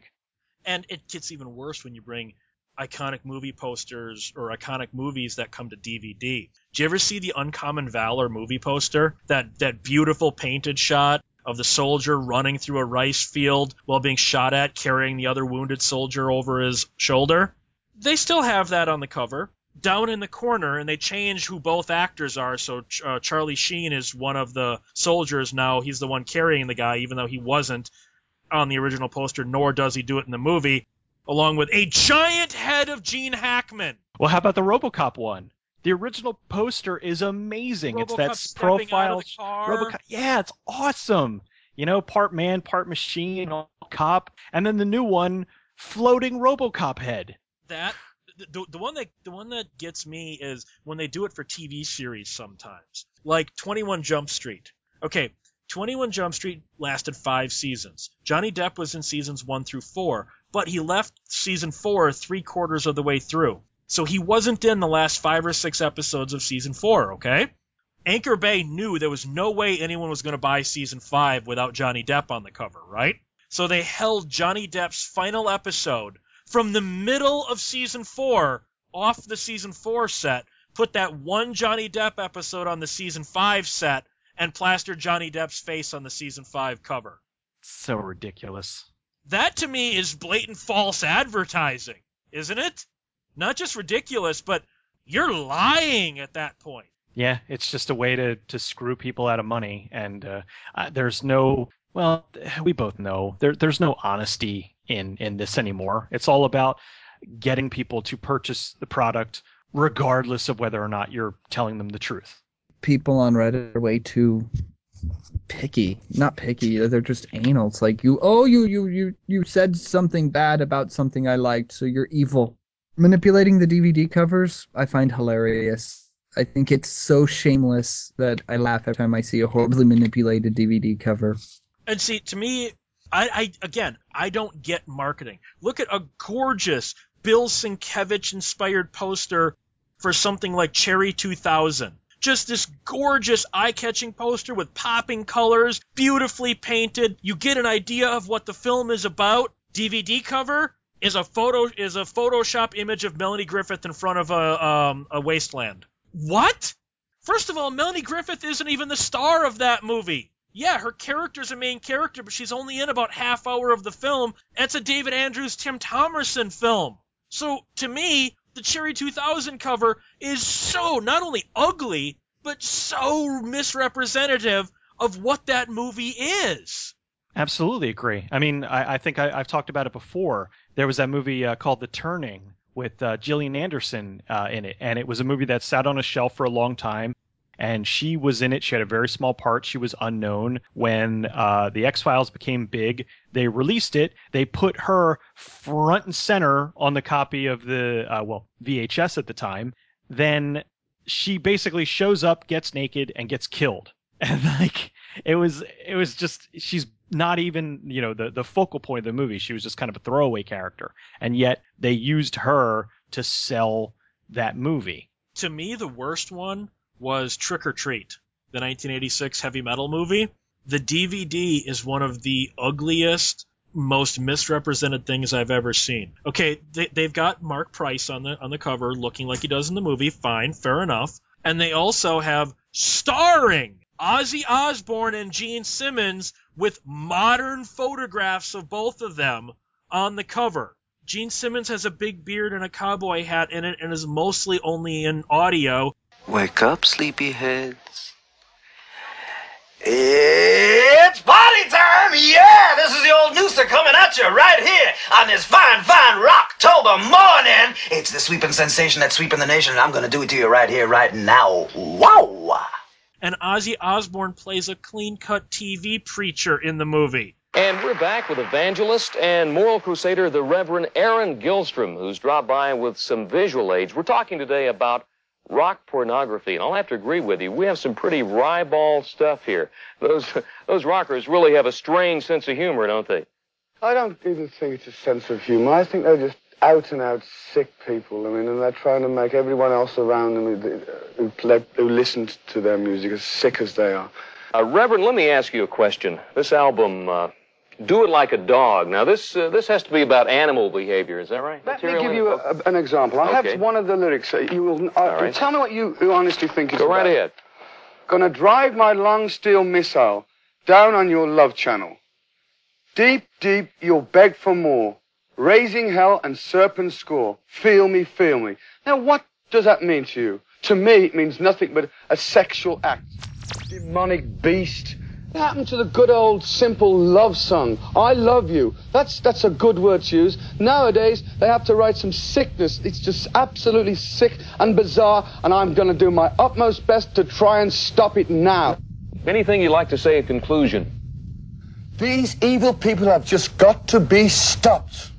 And it gets even worse when you bring iconic movie posters or iconic movies that come to D V D. Did you ever see the Uncommon Valor movie poster? That that beautiful painted shot of the soldier running through a rice field while being shot at, carrying the other wounded soldier over his shoulder? They still have that on the cover. Down in the corner, and they change who both actors are, so uh, Charlie Sheen is one of the soldiers now. He's the one carrying the guy, even though he wasn't on the original poster, nor does he do it in the movie, along with a giant head of Gene Hackman. Well, how about the RoboCop one? The original poster is amazing. RoboCop it's that profile. RoboCop, yeah, it's awesome. You know, part man, part machine, all cop, and then the new one, floating RoboCop head. That... The, the one that the one that gets me is when they do it for T V series sometimes, like twenty-one Jump Street. Okay, twenty-one Jump Street lasted five seasons. Johnny Depp was in seasons one through four, but he left season four three quarters of the way through. So he wasn't in the last five or six episodes of season four, okay? Anchor Bay knew there was no way anyone was going to buy season five without Johnny Depp on the cover, right? So they held Johnny Depp's final episode from the middle of season four, off the season four set, put that one Johnny Depp episode on the season five set, and plastered Johnny Depp's face on the season five cover. So ridiculous. That to me is blatant false advertising, isn't it? Not just ridiculous, but you're lying at that point. Yeah, it's just a way to, to screw people out of money, and uh, uh, there's no... Well, we both know there, there's no honesty in, in this anymore. It's all about getting people to purchase the product regardless of whether or not you're telling them the truth. People on Reddit are way too picky. Not picky. They're just anal. It's like, you, oh, you, you, you, you said something bad about something I liked, so you're evil. Manipulating the D V D covers, I find hilarious. I think it's so shameless that I laugh every time I see a horribly manipulated D V D cover. And see, to me, I, I again, I don't get marketing. Look at a gorgeous Bill Sienkiewicz-inspired poster for something like Cherry two thousand. Just this gorgeous, eye-catching poster with popping colors, beautifully painted. You get an idea of what the film is about. D V D cover is a photo is a Photoshop image of Melanie Griffith in front of a um, a wasteland. What? First of all, Melanie Griffith isn't even the star of that movie. Yeah, her character's a main character, but she's only in about half hour of the film. That's a David Andrews, Tim Thomerson film. So, to me, the Cherry two thousand cover is so not only ugly, but so misrepresentative of what that movie is. Absolutely agree. I mean, I, I think I, I've talked about it before. There was that movie uh, called The Turning, with uh, Gillian Anderson uh, in it. And it was a movie that sat on a shelf for a long time. And she was in it. She had a very small part. She was unknown. When uh, the X-Files became big, they released it. They put her front and center on the copy of the, uh, well, V H S at the time. Then she basically shows up, gets naked, and gets killed. And like, it was, it was just, she's not even, you know, the, the focal point of the movie. She was just kind of a throwaway character. And yet they used her to sell that movie. To me, the worst one was Trick or Treat, the nineteen eighty-six heavy metal movie. The D V D is one of the ugliest, most misrepresented things I've ever seen. Okay, they, they've got Mark Price on the on the cover looking like he does in the movie. Fine, fair enough. And they also have starring Ozzy Osbourne and Gene Simmons with modern photographs of both of them on the cover. Gene Simmons has a big beard and a cowboy hat in it and is mostly only in audio. Wake up, sleepyheads. It's party time! Yeah, this is the old Nooster coming at you right here on this fine, fine Rocktober morning. It's the sweeping sensation that's sweeping the nation, and I'm going to do it to you right here, right now. Wow! And Ozzy Osbourne plays a clean-cut T V preacher in the movie. And we're back with evangelist and moral crusader, the Reverend Aaron Gilstrom, who's dropped by with some visual aids. We're talking today about rock pornography, and I'll have to agree with you, we have some pretty ribald stuff here. Those those rockers really have a strange sense of humor, don't they? I don't even think it's a sense of humor. I think they're just out and out sick people. I mean, and they're trying to make everyone else around them who, who, who listens to their music as sick as they are. Uh, Reverend, let me ask you a question. This album, uh, Do It Like a Dog. Now, this uh, this has to be about animal behavior, is that right? Let Material me give you a, a, an example. I okay. have one of the lyrics. You will uh, right. Tell me what you, you honestly think it's Go about. Go right ahead. Gonna drive my long steel missile down on your love channel. Deep, deep, you'll beg for more. Raising hell and serpent score. Feel me, feel me. Now, what does that mean to you? To me, it means nothing but a sexual act. Demonic beast. What happened to the good old simple love song? I love you. That's that's a good word to use. Nowadays, they have to write some sickness. It's just absolutely sick and bizarre, and I'm going to do my utmost best to try and stop it now. Anything you'd like to say in conclusion? These evil people have just got to be stopped.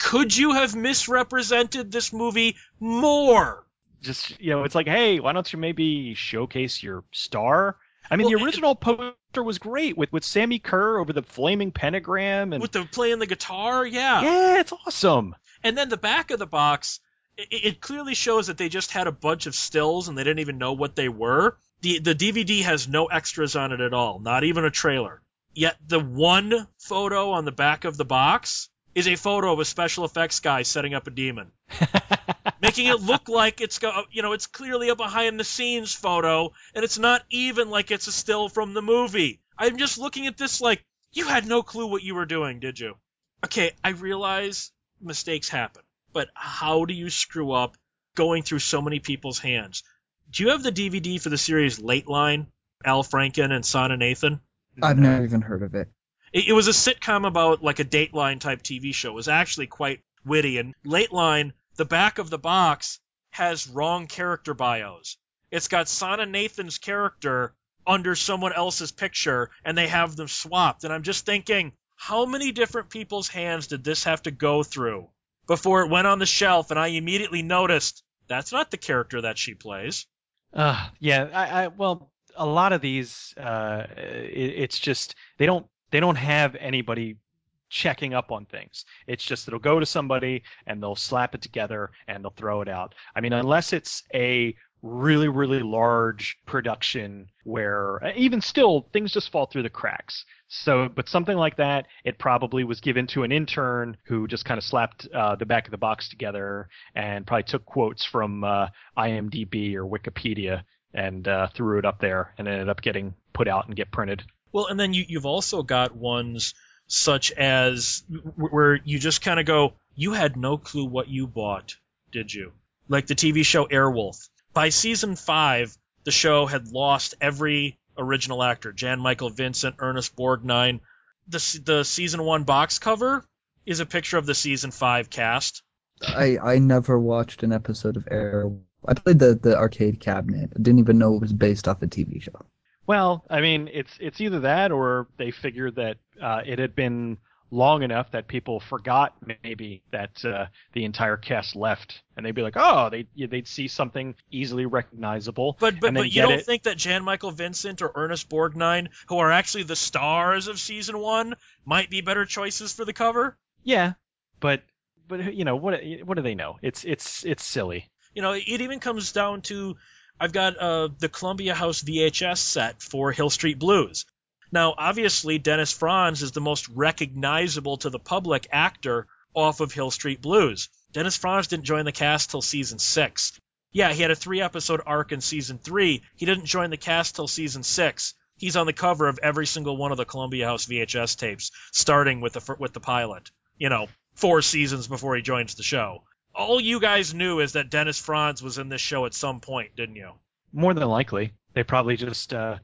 Could you have misrepresented this movie more? Just, you know, it's like, hey, why don't you maybe showcase your star? I mean, well, the original it, poster was great with, with Sammy Kerr over the flaming pentagram. And with the playing the guitar, yeah. Yeah, it's awesome. And then the back of the box, it, it clearly shows that they just had a bunch of stills and they didn't even know what they were. The, the D V D has no extras on it at all, not even a trailer. Yet the one photo on the back of the box is a photo of a special effects guy setting up a demon. Making it look like it's, you know, it's clearly a behind-the-scenes photo, and it's not even like it's a still from the movie. I'm just looking at this like, you had no clue what you were doing, did you? Okay, I realize mistakes happen, but how do you screw up going through so many people's hands? Do you have the D V D for the series Late Line, Al Franken and Son and Nathan? I've never even heard of it. It, it was a sitcom about like a Dateline-type T V show. It was actually quite witty, and Late Line... The back of the box has wrong character bios. It's got Sana Nathan's character under someone else's picture, and they have them swapped. And I'm just thinking, how many different people's hands did this have to go through before it went on the shelf? And I immediately noticed that's not the character that she plays. Uh, yeah, I, I well, a lot of these, uh, it, it's just they don't they don't have anybody checking up on things. It's just it'll go to somebody and they'll slap it together and they'll throw it out. I mean, unless it's a really, really large production where even still things just fall through the cracks. So, but something like that, it probably was given to an intern who just kind of slapped uh, the back of the box together and probably took quotes from uh, IMDb or Wikipedia and uh, threw it up there and ended up getting put out and get printed. Well, and then you, you've also got ones such as where you just kind of go, you had no clue what you bought, did you? Like the T V show Airwolf. By season five, the show had lost every original actor, Jan Michael Vincent, Ernest Borgnine. The, the season one box cover is a picture of the season five cast. I, I never watched an episode of Air. I played the, the arcade cabinet. I didn't even know it was based off a T V show. Well, I mean, it's it's either that or they figured that uh, it had been long enough that people forgot maybe that uh, the entire cast left, and they'd be like, oh, they they'd see something easily recognizable. But but, but you don't it. think that Jan Michael Vincent or Ernest Borgnine, who are actually the stars of season one, might be better choices for the cover? Yeah, but but you know what what do they know? It's it's it's silly. You know, it even comes down to I've got uh, the Columbia House V H S set for Hill Street Blues. Now, obviously, Dennis Franz is the most recognizable to the public actor off of Hill Street Blues. Dennis Franz didn't join the cast till season six. Yeah, he had a three-episode arc in season three. He didn't join the cast till season six. He's on the cover of every single one of the Columbia House V H S tapes, starting with the with the pilot. You know, four seasons before he joins the show. All you guys knew is that Dennis Franz was in this show at some point, didn't you? More than likely. They probably just... Uh...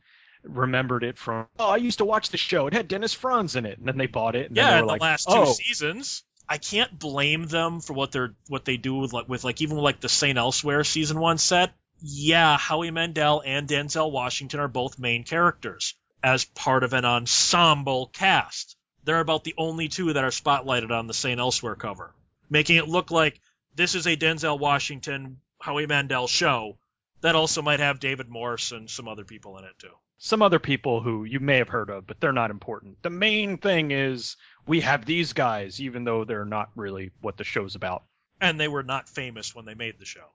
remembered it from, oh, I used to watch the show. It had Dennis Franz in it, and then they bought it. And yeah, then they were like, the last two oh. seasons. I can't blame them for what they're what they do with like with like even like the Saint Elsewhere season one set. Yeah, Howie Mandel and Denzel Washington are both main characters as part of an ensemble cast. They're about the only two that are spotlighted on the Saint Elsewhere cover, making it look like this is a Denzel Washington Howie Mandel show that also might have David Morse and some other people in it too. Some other people who you may have heard of, but they're not important. The main thing is we have these guys, even though they're not really what the show's about. And they were not famous when they made the show.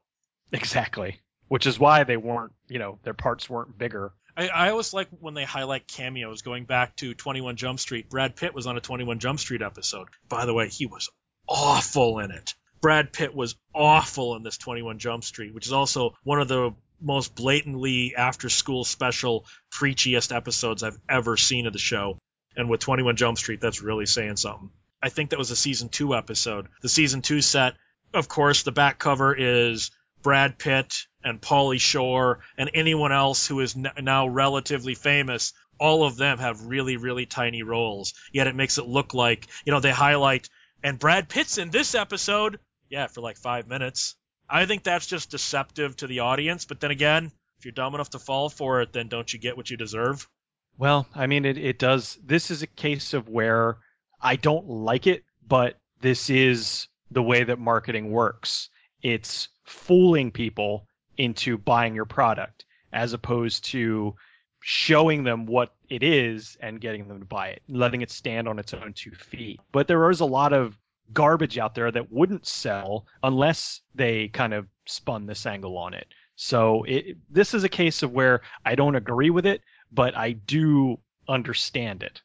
Exactly. Which is why they weren't, you know, their parts weren't bigger. I, I always like when they highlight cameos. Going back to twenty-one Jump Street, Brad Pitt was on a twenty-one Jump Street episode. By the way, he was awful in it. Brad Pitt was awful in this twenty-one Jump Street, which is also one of the most blatantly after-school special preachiest episodes I've ever seen of the show. And with twenty-one Jump Street, that's really saying something. I think that was a season two episode. The season two set, of course, the back cover is Brad Pitt and Pauly Shore and anyone else who is n- now relatively famous. All of them have really, really tiny roles, yet it makes it look like, you know, they highlight, and Brad Pitt's in this episode, yeah, for like five minutes. I think that's just deceptive to the audience, but then again, if you're dumb enough to fall for it, then don't you get what you deserve? Well, I mean, it, it does. This is a case of where I don't like it, but this is the way that marketing works. It's fooling people into buying your product as opposed to showing them what it is and getting them to buy it, letting it stand on its own two feet. But there is a lot of garbage out there that wouldn't sell unless they kind of spun this angle on it. So it, this is a case of where I don't agree with it, but I do understand it.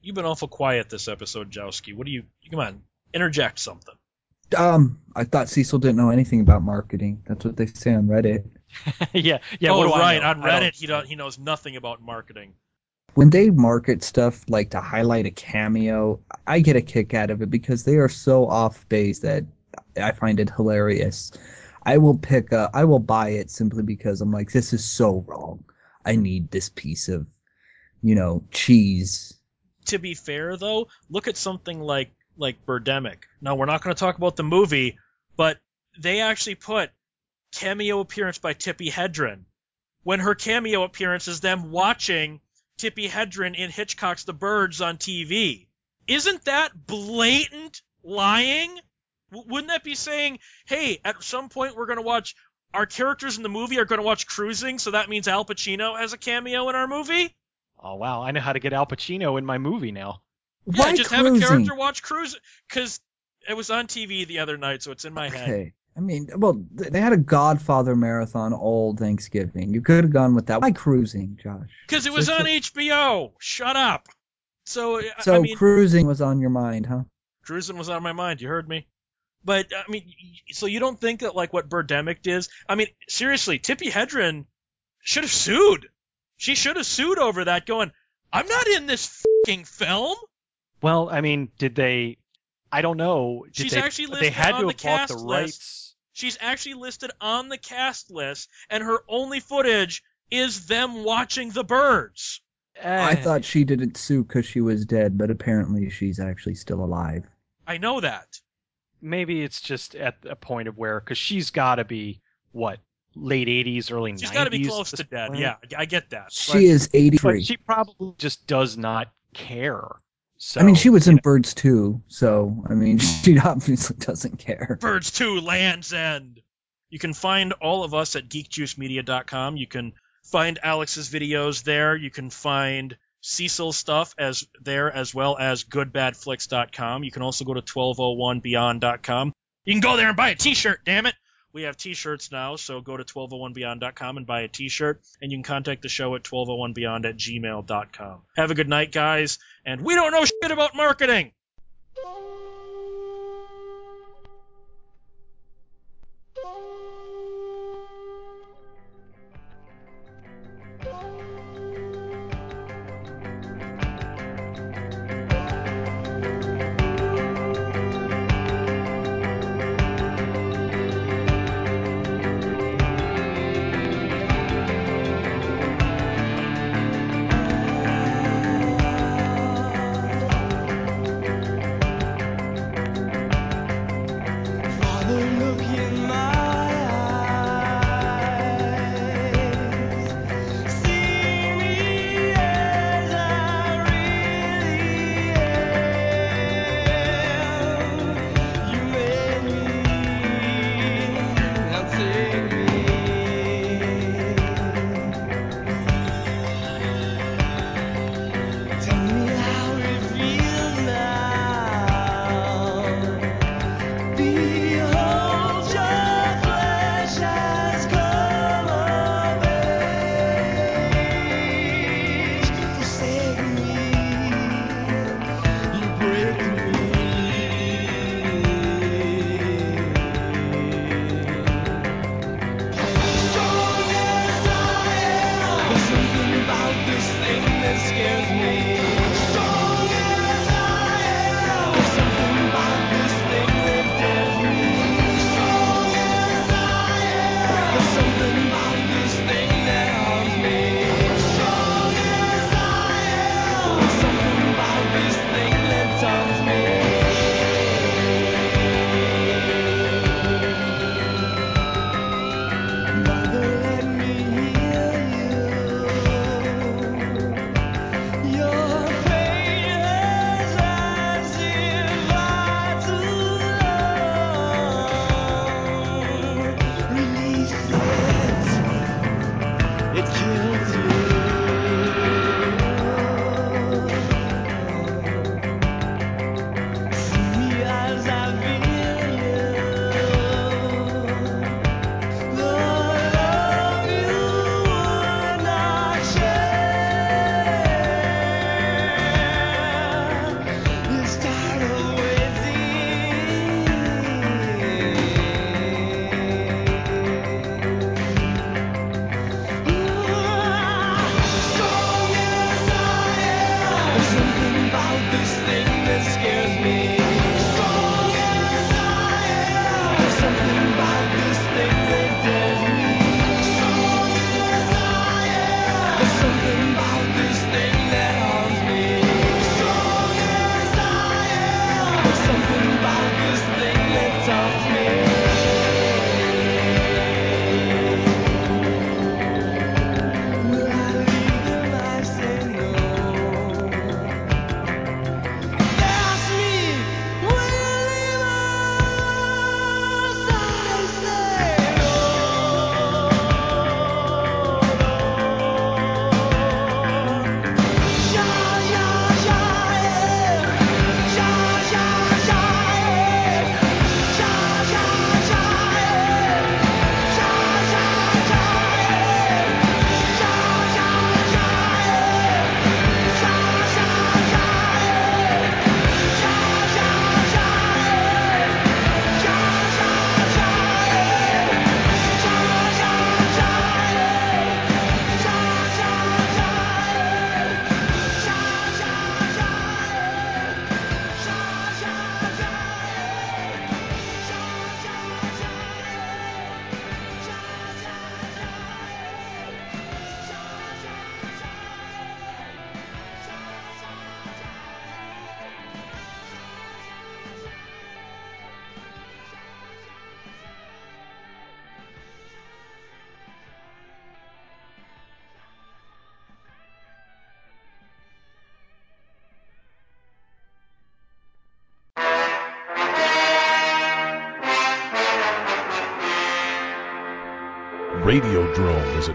You've been awful quiet this episode, Jowski. What do you, come on, interject something. Um, I thought Cecil didn't know anything about marketing. That's what they say on Reddit. yeah, yeah. Oh, right. On Reddit, don't... he don't, he knows nothing about marketing. When they market stuff like to highlight a cameo, I get a kick out of it because they are so off base that I find it hilarious. I will pick up, I will buy it simply because I'm like, this is so wrong. I need this piece of, you know, cheese. To be fair, though, look at something like like Birdemic. Now, we're not going to talk about the movie, but they actually put cameo appearance by Tippi Hedren when her cameo appearance is them watching Tippi Hedren in Hitchcock's The Birds on T V. Isn't that blatant lying? W- wouldn't that be saying, hey, at some point we're going to watch, our characters in the movie are going to watch Cruising, so that means Al Pacino has a cameo in our movie? Oh, wow, I know how to get Al Pacino in my movie now. Yeah, Why just Cruising? Have a character watch Cruising, because it was on T V the other night, so it's in my okay. head. I mean, well, they had a Godfather marathon all Thanksgiving. You could have gone with that. Why Cruising, Josh? Because it was on H B O. Shut up. So, so I mean, Cruising was on your mind, huh? Cruising was on my mind. You heard me. But, I mean, so you don't think that, like, what Birdemic did? I mean, seriously, Tippi Hedren should have sued. She should have sued over that going, I'm not in this f***ing film. Well, I mean, did they... I don't know. Did She's they, actually listed they had on to the have cast the rights. List. She's actually listed on the cast list, and her only footage is them watching The Birds. Eh. I thought she didn't sue because she was dead, but apparently she's actually still alive. I know that. maybe it's just at a point of where, because she's got to be what, late eighties, early nineties. She's got to be close to dead. Yeah, I get that. She but, is eighty-three. But she probably just does not care. So, I mean, she was in know. Birds Too, so I mean, she obviously doesn't care. Birds Too, Land's End. You can find all of us at geek juice media dot com. You can find Alex's videos there. You can find Cecil's stuff as there, as well as good bad flicks dot com. You can also go to twelve oh one beyond dot com. You can go there and buy a t-shirt, damn it. We have t-shirts now, so go to twelve oh one beyond dot com and buy a t-shirt, and you can contact the show at twelve oh one beyond at gmail dot com. Have a good night, guys, and we don't know shit about marketing! Radiodrome is a